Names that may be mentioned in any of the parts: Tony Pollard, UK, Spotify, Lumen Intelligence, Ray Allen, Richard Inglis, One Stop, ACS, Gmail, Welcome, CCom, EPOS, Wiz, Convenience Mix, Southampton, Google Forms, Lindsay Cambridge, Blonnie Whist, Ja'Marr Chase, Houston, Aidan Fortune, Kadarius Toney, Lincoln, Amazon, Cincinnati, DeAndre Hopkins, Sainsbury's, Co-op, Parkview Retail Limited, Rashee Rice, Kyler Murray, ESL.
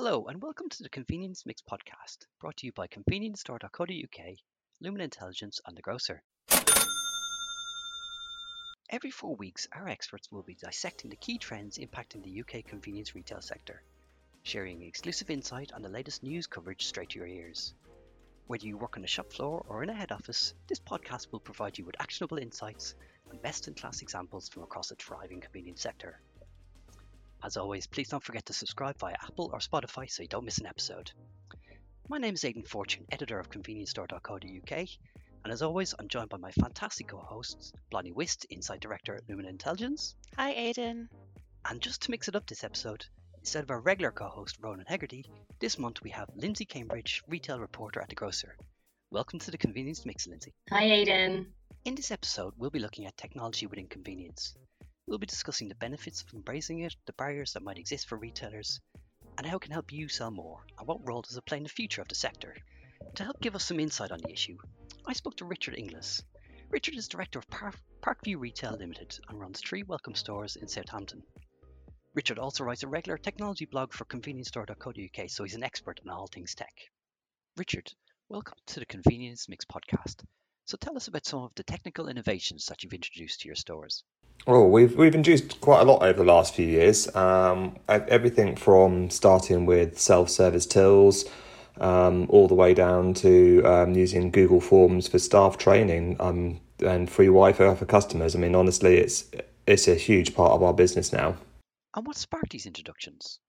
Hello and welcome to the Convenience Mix podcast, brought to you by ConvenienceStore.co.uk, Lumen Intelligence and The Grocer. Every 4 weeks, our experts will be dissecting the key trends impacting the UK convenience retail sector, sharing exclusive insight on the latest news coverage straight to your ears. Whether you work on a shop floor or in a head office, this podcast will provide you with actionable insights and best-in-class examples from across a thriving convenience sector. As always, please don't forget to subscribe via Apple or Spotify so you don't miss an episode. My name is Aidan Fortune, editor of ConvenienceStore.co.uk, and as always, I'm joined by my fantastic co-hosts, Blonnie Whist, Insight Director at Lumen Intelligence. Hi, Aidan. And just to mix it up this episode, instead of our regular co-host, Ronan Hegarty, this month we have Lindsay Cambridge, retail reporter at The Grocer. Welcome to the Convenience Mix, Lindsay. Hi, Aidan. In this episode, we'll be looking at technology within convenience. We'll be discussing the benefits of embracing it, the barriers that might exist for retailers, and how it can help you sell more, and what role does it play in the future of the sector. To help give us some insight on the issue, I spoke to Richard Inglis. Richard is director of Parkview Retail Limited and runs 3 Welcome stores in Southampton. Richard also writes a regular technology blog for ConvenienceStore.co.uk, so he's an expert on all things tech. Richard, welcome to the Convenience Mix podcast. So tell us about some of the technical innovations that you've introduced to your stores. Oh, we've introduced quite a lot over the last few years. Everything from starting with self-service tills, all the way down to using Google Forms for staff training and free Wi-Fi for customers. I mean, honestly, it's a huge part of our business now. And what sparked these introductions?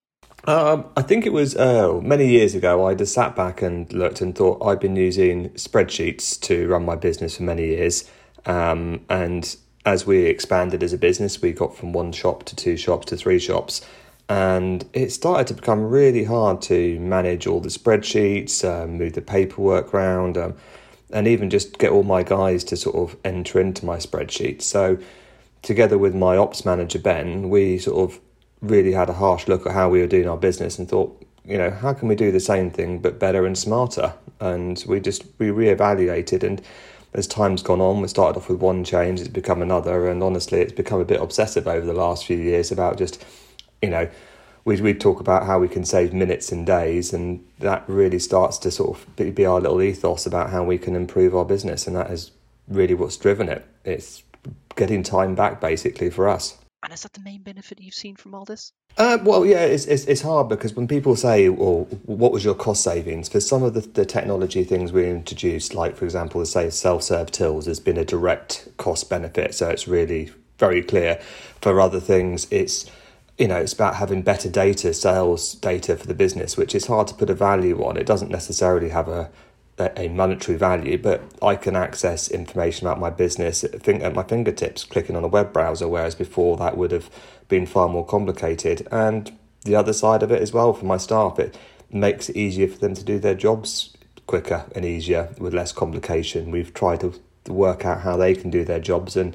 I think it was many years ago. I just sat back and looked and thought I've been using spreadsheets to run my business for many years. And as we expanded as a business, we got from 1 shop to 2 shops to 3 shops. And it started to become really hard to manage all the spreadsheets, move the paperwork around, and even just get all my guys to sort of enter into my spreadsheet. So together with my ops manager, Ben, we sort of really had a harsh look at how we were doing our business and thought, you know, how can we do the same thing but better and smarter? And we reevaluated, and as time's gone on, we started off with 1 change, it's become another, and honestly it's become a bit obsessive over the last few years about just, you know, we talk about how we can save minutes and days, and that really starts to sort of be our little ethos about how we can improve our business, and that is really what's driven it. It's getting time back basically for us. And is that the main benefit you've seen from all this? Well, yeah, it's hard because when people say, well, what was your cost savings? For some of the technology things we introduced, like, for example, the self-serve tills has been a direct cost benefit. So it's really very clear. For other things, it's, you know, it's about having better data, sales data for the business, which is hard to put a value on. It doesn't necessarily have a monetary value, but I can access information about my business at my fingertips, clicking on a web browser, whereas before that would have been far more complicated. And the other side of it as well, for my staff, it makes it easier for them to do their jobs quicker and easier with less complication. We've tried to work out how they can do their jobs and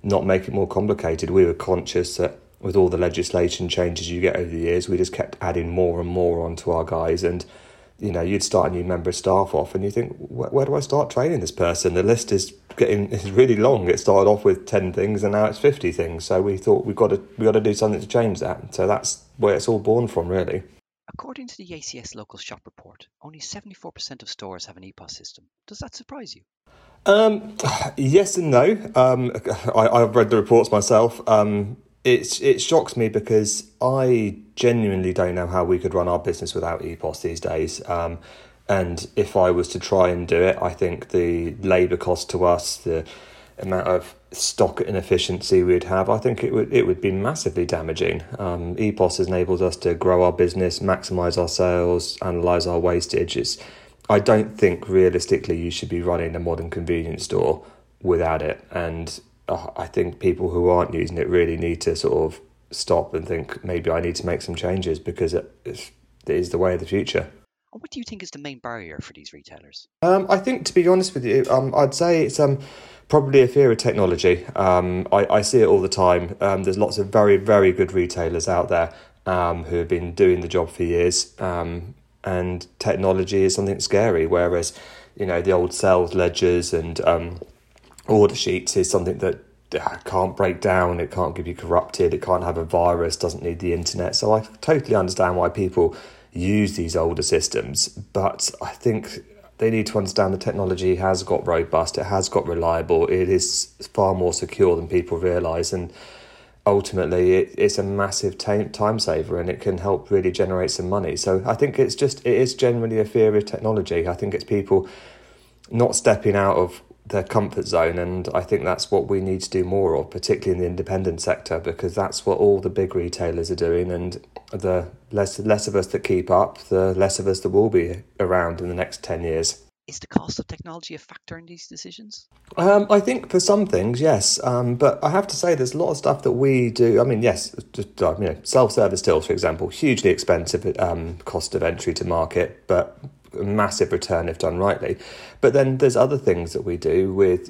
not make it more complicated. We were conscious that with all the legislation changes you get over the years, we just kept adding more and more onto our guys, and you know, you'd start a new member of staff off and you think, where do I start training this person? The list is really long. It started off with 10 things and now it's 50 things. So we thought we've got to do something to change that. So that's where it's all born from, really. According to the ACS local shop report, only 74% of stores have an EPOS system. Does that surprise you? Yes and no. I've read the reports myself. It shocks me because I genuinely don't know how we could run our business without EPOS these days. And if I was to try and do it, I think the labour cost to us, the amount of stock inefficiency we'd have, I think it would be massively damaging. EPOS has enabled us to grow our business, maximise our sales, analyse our wastage. I don't think realistically you should be running a modern convenience store without it, and I think people who aren't using it really need to sort of stop and think, maybe I need to make some changes because it is the way of the future. What do you think is the main barrier for these retailers? I think, to be honest with you, I'd say it's probably a fear of technology. I see it all the time. There's lots of very, very good retailers out there who have been doing the job for years, and technology is something scary, whereas, you know, the old sales ledgers and order sheets is something that can't break down, it can't be corrupted, it can't have a virus, doesn't need the internet. So I totally understand why people use these older systems, but I think they need to understand the technology has got robust, it has got reliable, it is far more secure than people realise, and ultimately it's a massive time saver, and it can help really generate some money. So I think it is generally a fear of technology. I think it's people not stepping out of their comfort zone, and I think that's what we need to do more of, particularly in the independent sector, because that's what all the big retailers are doing, and the less of us that keep up, the less of us that will be around in the next 10 years. Is the cost of technology a factor in these decisions? I think for some things, yes. But I have to say there's a lot of stuff that we do. I mean, yes, just, self-service tills, for example, hugely expensive cost of entry to market, but a massive return if done rightly. But then there's other things that we do with,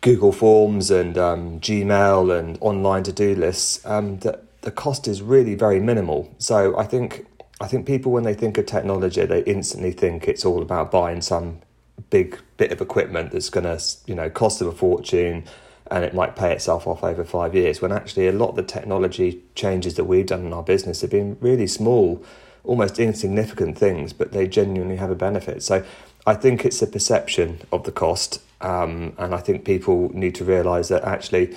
Google Forms and Gmail and online to-do lists that the cost is really very minimal. So I think people, when they think of technology, they instantly think it's all about buying some big bit of equipment that's going to, cost them a fortune and it might pay itself off over 5 years, when actually a lot of the technology changes that we've done in our business have been really small, almost insignificant things, but they genuinely have a benefit. So I think it's a perception of the cost, and I think people need to realise that actually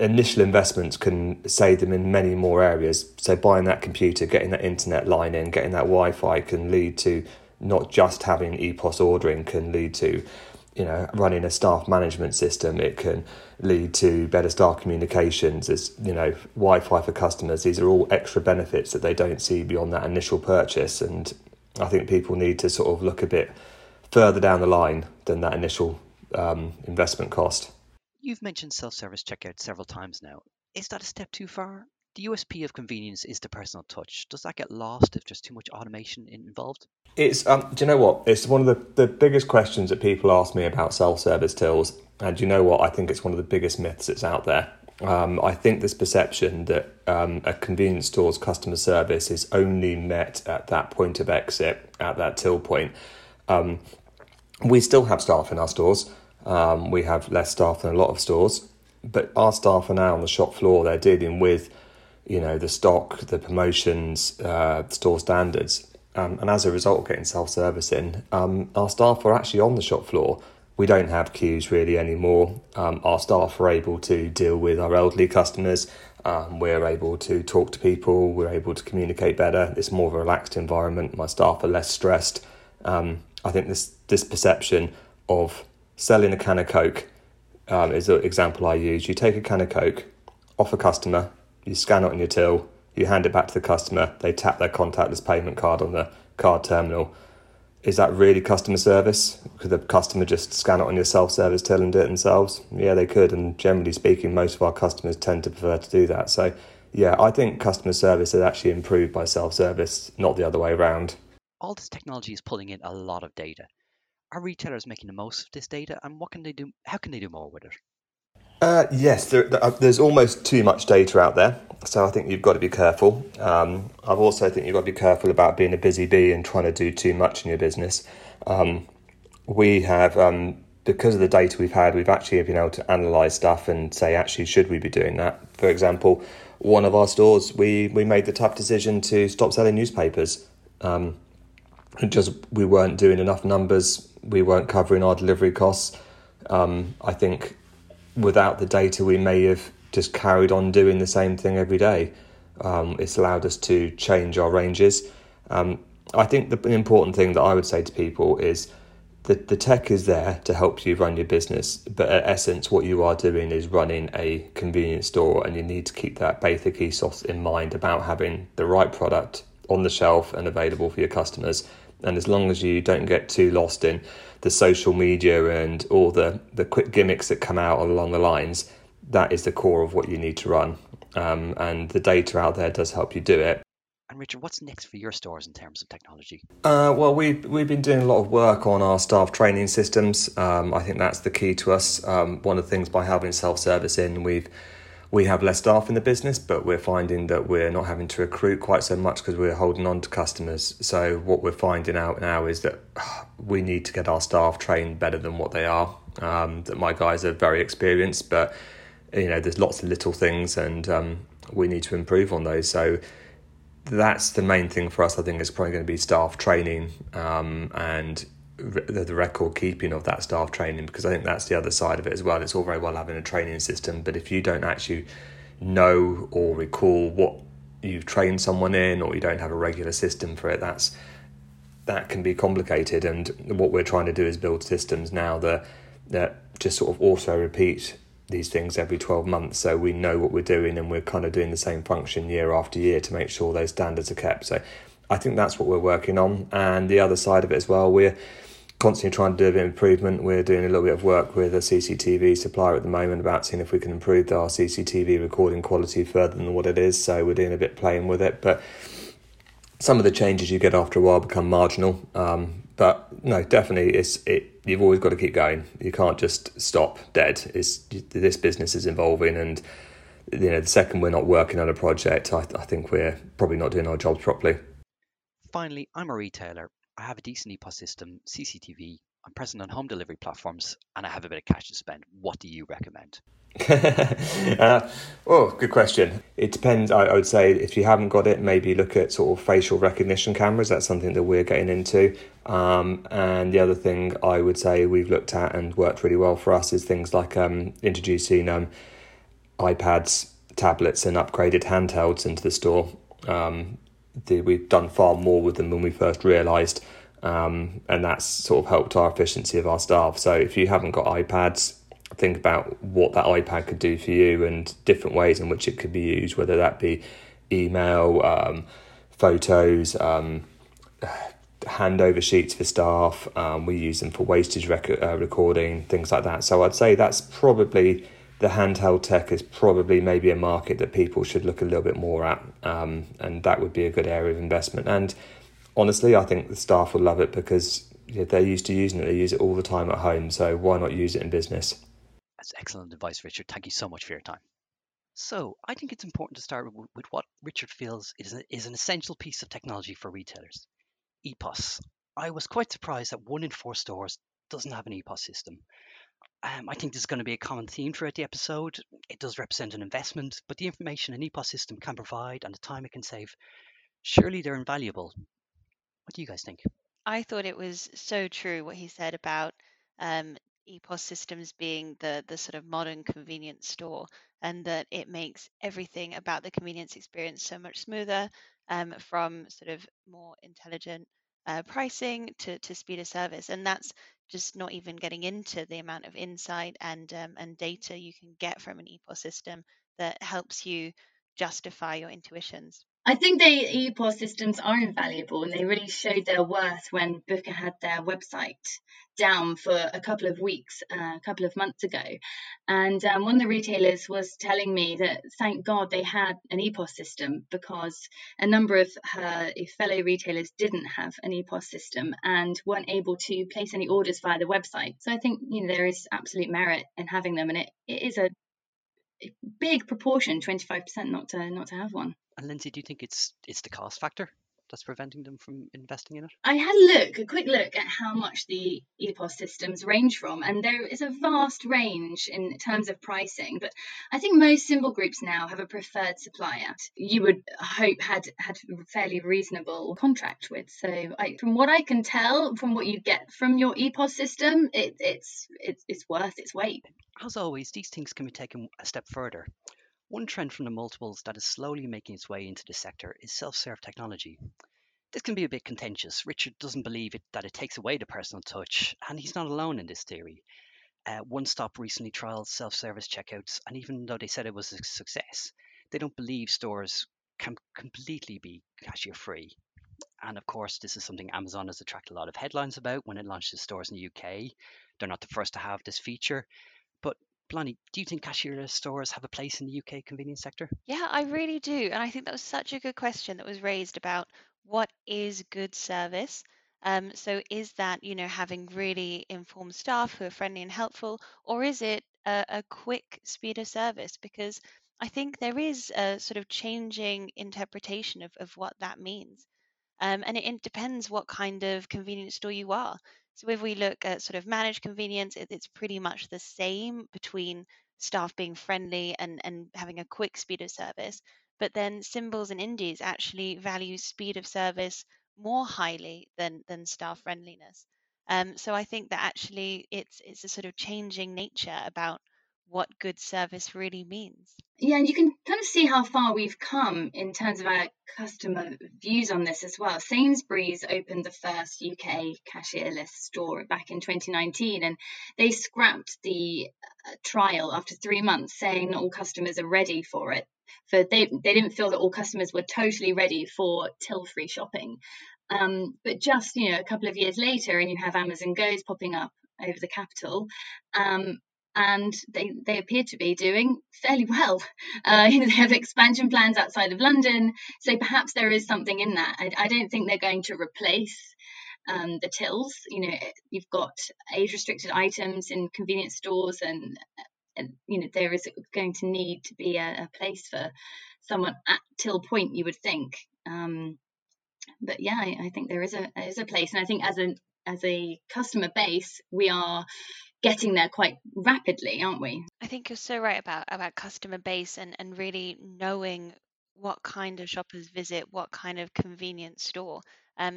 initial investments can save them in many more areas. So buying that computer, getting that internet line in, getting that Wi-Fi can lead to not just having EPOS ordering, can lead to running a staff management system. It can lead to better staff communications, as Wi-Fi for customers. These are all extra benefits that they don't see beyond that initial purchase, and I think people need to sort of look a bit further down the line than that initial investment cost. You've mentioned self-service checkout several times now. Is that a step too far? The USP of convenience is the personal touch. Does that get lost if there's too much automation involved? It's do you know what? It's one of the biggest questions that people ask me about self-service tills. And do you know what? I think it's one of the biggest myths that's out there. I think this perception that a convenience store's customer service is only met at that point of exit, at that till point. We still have staff in our stores. We have less staff than a lot of stores, but our staff are now on the shop floor. They're dealing with, the stock, the promotions, store standards. And as a result of getting self-service in, our staff are actually on the shop floor. We don't have queues really anymore. Our staff are able to deal with our elderly customers. We're able to talk to people. We're able to communicate better. It's more of a relaxed environment. My staff are less stressed. I think this perception of selling a can of Coke is an example I use. You take a can of Coke off a customer, you scan it on your till, you hand it back to the customer, they tap their contactless payment card on the card terminal. Is that really customer service? Could the customer just scan it on your self-service till and do it themselves? Yeah, they could, and generally speaking, most of our customers tend to prefer to do that. So yeah, I think customer service is actually improved by self-service, not the other way around. All this technology is pulling in a lot of data. Are retailers making the most of this data, and what can they do? How can they do more with it? Yes, there's almost too much data out there, so I think you've got to be careful. I also think you've got to be careful about being a busy bee and trying to do too much in your business. We have, because of the data we've had, we've actually been able to analyse stuff and say, actually, should we be doing that? For example, one of our stores, we made the tough decision to stop selling newspapers. We weren't doing enough numbers. We weren't covering our delivery costs. I think without the data, we may have just carried on doing the same thing every day. It's allowed us to change our ranges. I think the important thing that I would say to people is that the tech is there to help you run your business. But at essence, what you are doing is running a convenience store, and you need to keep that basic ethos in mind about having the right product on the shelf and available for your customers. And as long as you don't get too lost in the social media and all the quick gimmicks that come out along the lines, that is the core of what you need to run. And the data out there does help you do it. And Richard, what's next for your stores in terms of technology? Well, we've been doing a lot of work on our staff training systems. I think that's the key to us. One of the things by having self-service in, we have less staff in the business, but we're finding that we're not having to recruit quite so much because we're holding on to customers. So what we're finding out now is that we need to get our staff trained better than what they are. That my guys are very experienced, but there's lots of little things, and we need to improve on those. So that's the main thing for us, I think, is probably going to be staff training and the record keeping of that staff training, because I think that's the other side of it as well. It's all very well having a training system, but if you don't actually know or recall what you've trained someone in, or you don't have a regular system for it, that can be complicated. And what we're trying to do is build systems now that just sort of also repeat these things every 12 months, so we know what we're doing and we're kind of doing the same function year after year to make sure those standards are kept. So I think that's what we're working on. And the other side of it as well, we're constantly trying to do a bit of improvement. We're doing a little bit of work with a CCTV supplier at the moment about seeing if we can improve our CCTV recording quality further than what it is, so we're doing a bit playing with it. But some of the changes you get after a while become marginal, but no, definitely you've always got to keep going. You can't just stop dead. This business is evolving, and you know, the second we're not working on a project, I think we're probably not doing our jobs properly. Finally, I'm a retailer. I have a decent EPOS system, CCTV, I'm present on home delivery platforms, and I have a bit of cash to spend. What do you recommend? Good question. It depends. I would say if you haven't got it, maybe look at sort of facial recognition cameras. That's something that we're getting into. And the other thing I would say we've looked at and worked really well for us is things like introducing iPads, tablets, and upgraded handhelds into the store. We've done far more with them than we first realised, and that's sort of helped our efficiency of our staff. So if you haven't got iPads, think about what that iPad could do for you and different ways in which it could be used, whether that be email, photos, handover sheets for staff. We use them for wastage recording, things like that. So I'd say that's probably... the handheld tech is probably maybe a market that people should look a little bit more at, and that would be a good area of investment. And honestly, I think the staff will love it because they're used to using it. They use it all the time at home, so why not use it in business? That's excellent advice, Richard. Thank you so much for your time. So I think it's important to start with what Richard feels is an essential piece of technology for retailers, EPOS. I was quite surprised that 1 in 4 stores doesn't have an EPOS system. I think this is going to be a common theme throughout the episode. It does represent an investment, but the information an EPOS system can provide and the time it can save, surely they're invaluable. What do you guys think? I thought it was so true what he said about EPOS systems being the sort of modern convenience store, and that it makes everything about the convenience experience so much smoother, from sort of more intelligent pricing to speed of service. And that's just not even getting into the amount of insight and data you can get from an EPOS system that helps you justify your intuitions. I think the EPOS systems are invaluable, and they really showed their worth when Booker had their website down for a couple of weeks, a couple of months ago. And one of the retailers was telling me that thank God they had an EPOS system, because a number of her fellow retailers didn't have an EPOS system and weren't able to place any orders via the website. So I think there is absolute merit in having them, and it is a big proportion, 25%, not to have one. And Lindsay, do you think it's the cost factor that's preventing them from investing in it? I had a quick look at how much the EPOS systems range from, and there is a vast range in terms of pricing, but I think most symbol groups now have a preferred supplier you would hope had a fairly reasonable contract with. So from what I can tell, from what you get from your EPOS system, it's worth its weight. As always, these things can be taken a step further. One trend from the multiples that is slowly making its way into the sector is self-serve technology. This can be a bit contentious. Richard doesn't believe that it takes away the personal touch, and he's not alone in this theory. One Stop recently trialled self-service checkouts, and even though they said it was a success, they don't believe stores can completely be cashier-free. And of course, this is something Amazon has attracted a lot of headlines about when it launched its stores in the UK. They're not the first to have this feature. Blonnie, do you think cashierless stores have a place in the UK convenience sector? Yeah, I really do. And I think that was such a good question that was raised about what is good service. So is that, having really informed staff who are friendly and helpful, or is it a quick speed of service? Because I think there is a sort of changing interpretation of what that means. And it depends what kind of convenience store you are. So if we look at sort of managed convenience, it's pretty much the same between staff being friendly and having a quick speed of service. But then Symbols and Indies actually value speed of service more highly than staff friendliness. So I think that actually it's a sort of changing nature about what good service really means. Yeah, and you can kind of see how far we've come in terms of our customer views on this as well. Sainsbury's opened the first UK cashierless store back in 2019, and they scrapped the trial after 3 months, saying not all customers are ready for it. They didn't feel that all customers were totally ready for till-free shopping. But just, a couple of years later, and you have Amazon Go's popping up over the capital, and they appear to be doing fairly well. They have expansion plans outside of London, so perhaps there is something in that. I don't think they're going to replace the tills. You've got age-restricted items in convenience stores, and there is going to need to be a place for someone at till point, you would think. But yeah, I think there is a place, and I think as a customer base, we are getting there quite rapidly, aren't we? I think you're so right about customer base and really knowing what kind of shoppers visit what kind of convenience store.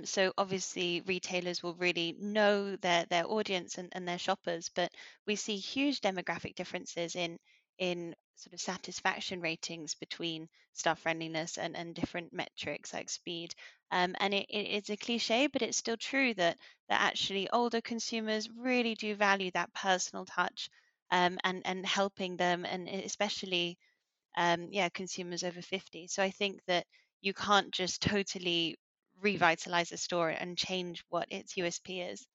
So obviously retailers will really know their audience and their shoppers, but we see huge demographic differences in sort of satisfaction ratings between staff friendliness and different metrics like speed. And it's a cliche, but it's still true that actually older consumers really do value that personal touch and helping them, and especially consumers over 50. So I think that you can't just totally revitalize a store and change what its USP is.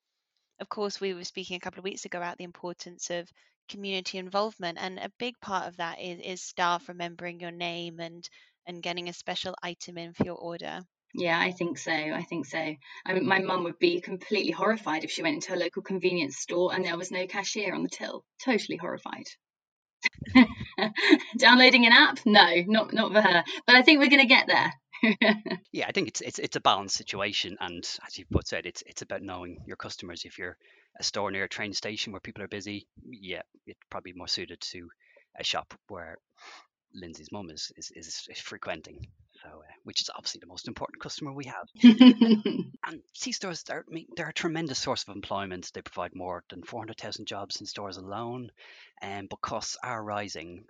Of course, we were speaking a couple of weeks ago about the importance of community involvement, and a big part of that is staff remembering your name and getting a special item in for your order. Yeah, I think so. I mean, my mum would be completely horrified if she went into a local convenience store and there was no cashier on the till. Totally horrified. Downloading an app? No, not for her. But I think we're going to get there. Yeah, I think it's a balanced situation, and as you've put said, it's about knowing your customers. If you're a store near a train station where people are busy, yeah, it's probably more suited to a shop where Lindsay's mum is frequenting, which is obviously the most important customer we have. And C-stores, they're a tremendous source of employment. They provide more than 400,000 jobs in stores alone, but costs are rising.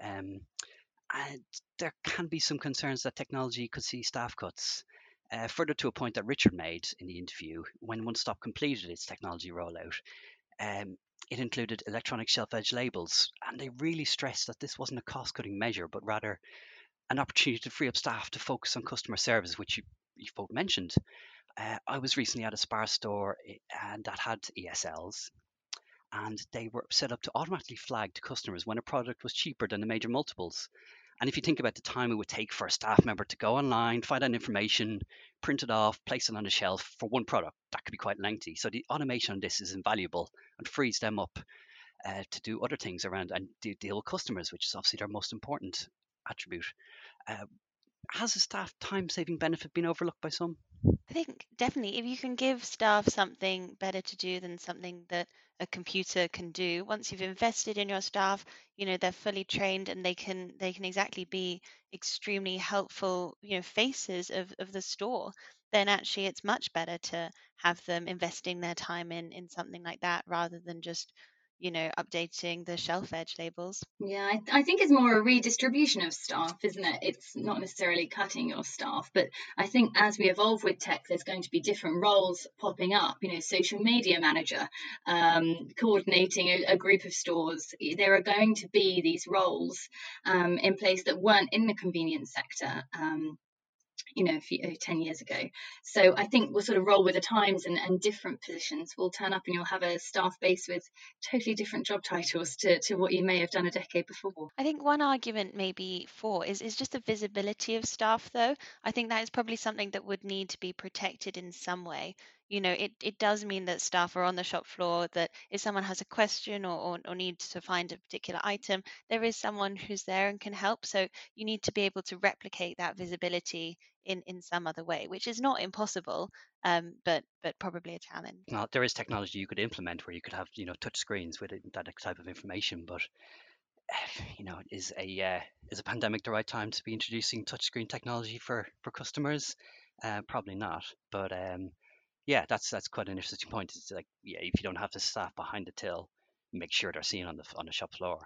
And there can be some concerns that technology could see staff cuts, further to a point that Richard made in the interview. When One Stop completed its technology rollout, it included electronic shelf edge labels, and they really stressed that this wasn't a cost-cutting measure, but rather an opportunity to free up staff to focus on customer service, which you both mentioned. I was recently at a Spar store and that had ESLs, and they were set up to automatically flag to customers when a product was cheaper than the major multiples. And if you think about the time it would take for a staff member to go online, find out information, print it off, place it on the shelf for one product, that could be quite lengthy. So the automation on this is invaluable and frees them up to do other things around and deal with customers, which is obviously their most important attribute. Has the staff time-saving benefit been overlooked by some? I think definitely if you can give staff something better to do than something that a computer can do, once you've invested in your staff, they're fully trained and they can exactly be extremely helpful, faces of the store, then actually it's much better to have them investing their time in something like that rather than just updating the shelf edge labels. Yeah, I think it's more a redistribution of staff, isn't it? It's not necessarily cutting your staff, but I think as we evolve with tech, there's going to be different roles popping up, social media manager, coordinating a group of stores. There are going to be these roles in place that weren't in the convenience sector, a few 10 years ago. So I think we'll sort of roll with the times, and different positions will turn up, and you'll have a staff base with totally different job titles to what you may have done a decade before. I think one argument maybe for is just the visibility of staff, though. I think that is probably something that would need to be protected in some way. It does mean that staff are on the shop floor, that if someone has a question or needs to find a particular item, there is someone who's there and can help. So you need to be able to replicate that visibility in some other way, which is not impossible, but probably a challenge. Well, there is technology you could implement where you could have touch screens with that type of information, but you know, is a pandemic the right time to be introducing touchscreen technology for customers? Probably not. But yeah, that's quite an interesting point. It's like, yeah, if you don't have the staff behind the till, make sure they're seen on the shop floor.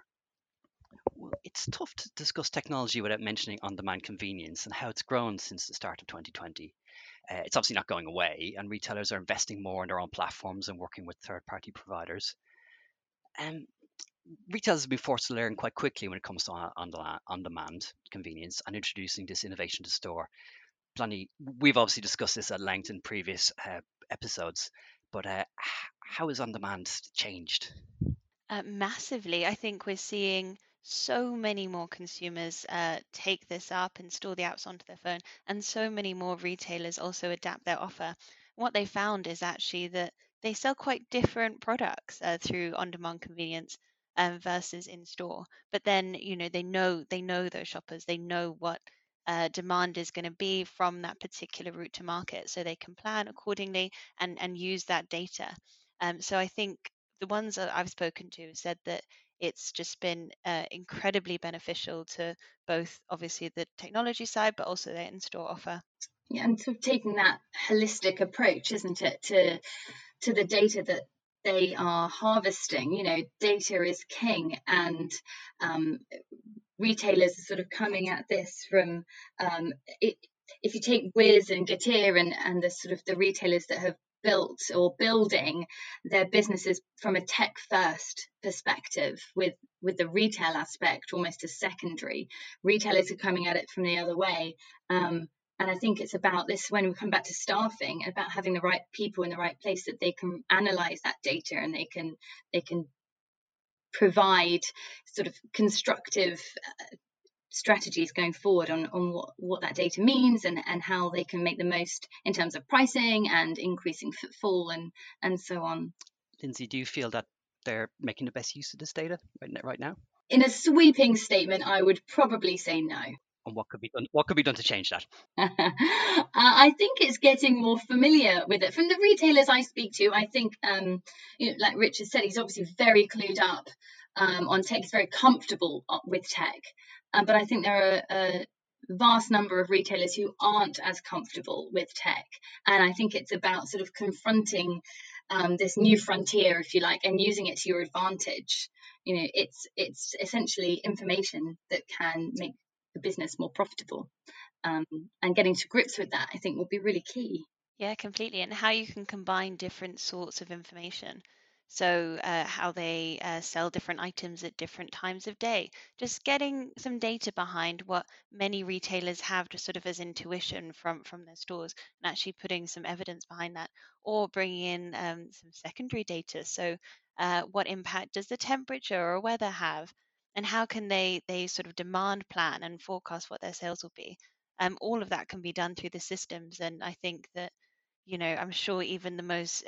Well, it's tough to discuss technology without mentioning on-demand convenience and how it's grown since the start of 2020. It's obviously not going away, and retailers are investing more in their own platforms and working with third-party providers. Retailers have been forced to learn quite quickly when it comes to on-demand convenience and introducing this innovation to store. Blonnie, we've obviously discussed this at length in previous episodes, but how has on-demand changed? Massively. I think we're seeing so many more consumers take this up, install the apps onto their phone, and so many more retailers also adapt their offer. What they found is actually that they sell quite different products through on-demand convenience versus in-store. But then, you know, they know those shoppers, they know what demand is going to be from that particular route to market, so they can plan accordingly and use that data. So I think the ones that I've spoken to have said that it's just been incredibly beneficial to both, obviously, the technology side, but also their in-store offer. Yeah, and sort of taking that holistic approach, isn't it, to the data that they are harvesting. You know, data is king, and retailers are sort of coming at this from if you take Wiz and Getir and the sort of the retailers that have built or building their businesses from a tech first perspective with the retail aspect almost as secondary. Retailers are coming at it from the other way. And I think it's about this, when we come back to staffing, about having the right people in the right place that they can analyze that data and they can provide sort of constructive strategies going forward on what that data means and how they can make the most in terms of pricing and increasing footfall and so on. Lindsay, do you feel that they're making the best use of this data right now? In a sweeping statement, I would probably say no. And what could be done? What could be done to change that? I think it's getting more familiar with it from the retailers I speak to. I think, you know, like Richard said, he's obviously very clued up on tech. He's very comfortable with tech, but I think there are a vast number of retailers who aren't as comfortable with tech, and I think it's about sort of confronting this new frontier, if you like, and using it to your advantage. You know, it's essentially information that can make the business more profitable, and getting to grips with that, I think, will be really key. Yeah, completely. And how you can combine different sorts of information. So how they sell different items at different times of day. Just getting some data behind what many retailers have just sort of as intuition from their stores, and actually putting some evidence behind that, or bringing in some secondary data. So what impact does the temperature or weather have? And how can they sort of demand plan and forecast what their sales will be? All of that can be done through the systems. And I think that, you know, I'm sure even the most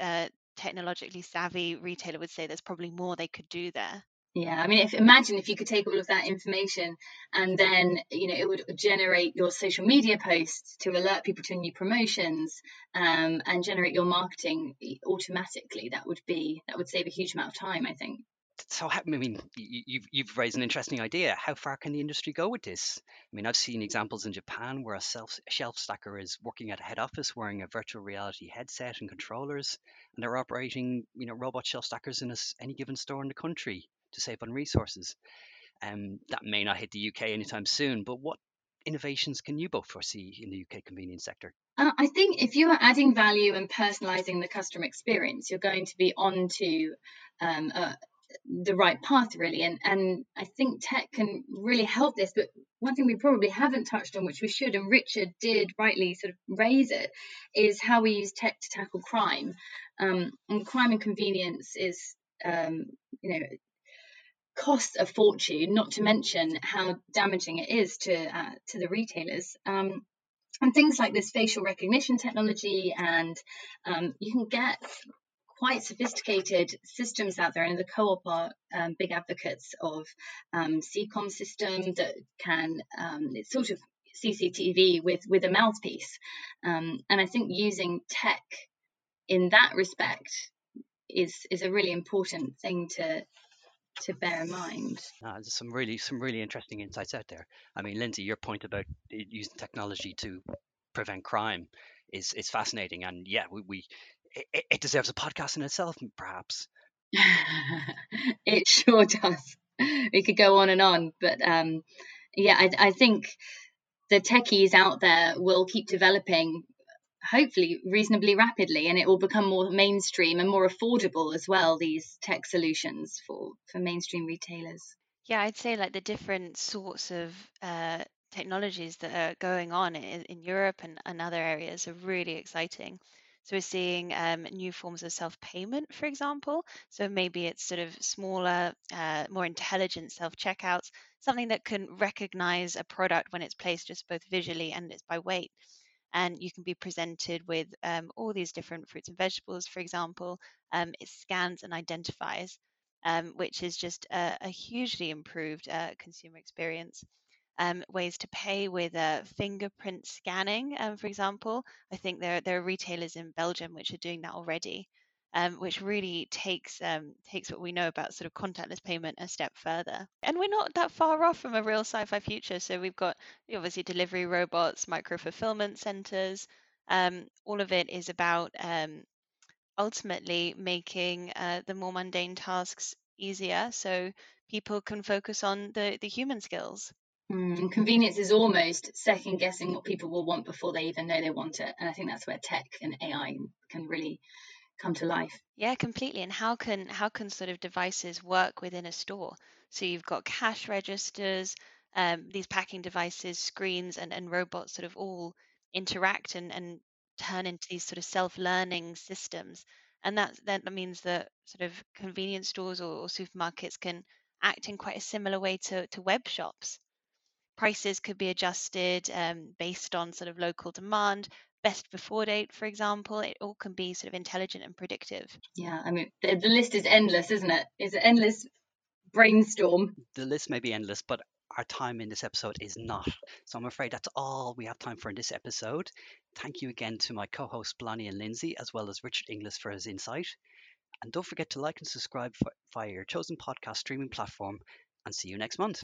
technologically savvy retailer would say there's probably more they could do there. Yeah, I mean, imagine if you could take all of that information and then, you know, it would generate your social media posts to alert people to new promotions and generate your marketing automatically. That would save a huge amount of time, I think. So, I mean, you've raised an interesting idea. How far can the industry go with this? I mean, I've seen examples in Japan where a shelf stacker is working at a head office wearing a virtual reality headset and controllers, and they're operating, you know, robot shelf stackers in any given store in the country to save on resources. That may not hit the UK anytime soon, but what innovations can you both foresee in the UK convenience sector? I think if you are adding value and personalising the customer experience, you're going to be on to the right path, really, and I think tech can really help this. But one thing we probably haven't touched on, which we should, and Richard did rightly sort of raise it, is how we use tech to tackle crime, and crime and convenience is you know, costs a fortune, not to mention how damaging it is to the retailers, and things like this facial recognition technology, and you can get quite sophisticated systems out there, and the Co-op are big advocates of CCom system that can, it's sort of CCTV with a mouthpiece, and I think using tech in that respect is a really important thing to to bear in mind. There's some really interesting insights out there. I mean, Lindsay, your point about using technology to prevent crime is fascinating, and yeah, it deserves a podcast in itself, perhaps. It sure does. We could go on and on, but I think the techies out there will keep developing, hopefully reasonably rapidly, and it will become more mainstream and more affordable as well, these tech solutions for mainstream retailers. Yeah, I'd say like the different sorts of technologies that are going on in Europe and other areas are really exciting. So we're seeing new forms of self-payment, for example. So maybe it's sort of smaller, more intelligent self-checkouts, something that can recognize a product when it's placed just both visually and it's by weight. And you can be presented with all these different fruits and vegetables, for example. It scans and identifies, which is just a hugely improved consumer experience. Ways to pay with fingerprint scanning, for example. I think there are retailers in Belgium which are doing that already, which really takes what we know about sort of contactless payment a step further. And we're not that far off from a real sci-fi future. So we've got obviously delivery robots, micro-fulfillment centers. All of it is about ultimately making the more mundane tasks easier so people can focus on the human skills. And convenience is almost second guessing what people will want before they even know they want it. And I think that's where tech and AI can really come to life. Yeah, completely. And how can sort of devices work within a store? So you've got cash registers, these packing devices, screens and robots sort of all interact and turn into these sort of self-learning systems. And that means that sort of convenience stores or supermarkets can act in quite a similar way to web shops. Prices could be adjusted based on sort of local demand, best before date, for example. It all can be sort of intelligent and predictive. Yeah, I mean, the list is endless, isn't it? It's an endless brainstorm. The list may be endless, but our time in this episode is not. So I'm afraid that's all we have time for in this episode. Thank you again to my co-hosts Blonnie and Lindsay, as well as Richard Inglis for his insight. And don't forget to like and subscribe via your chosen podcast streaming platform. And see you next month.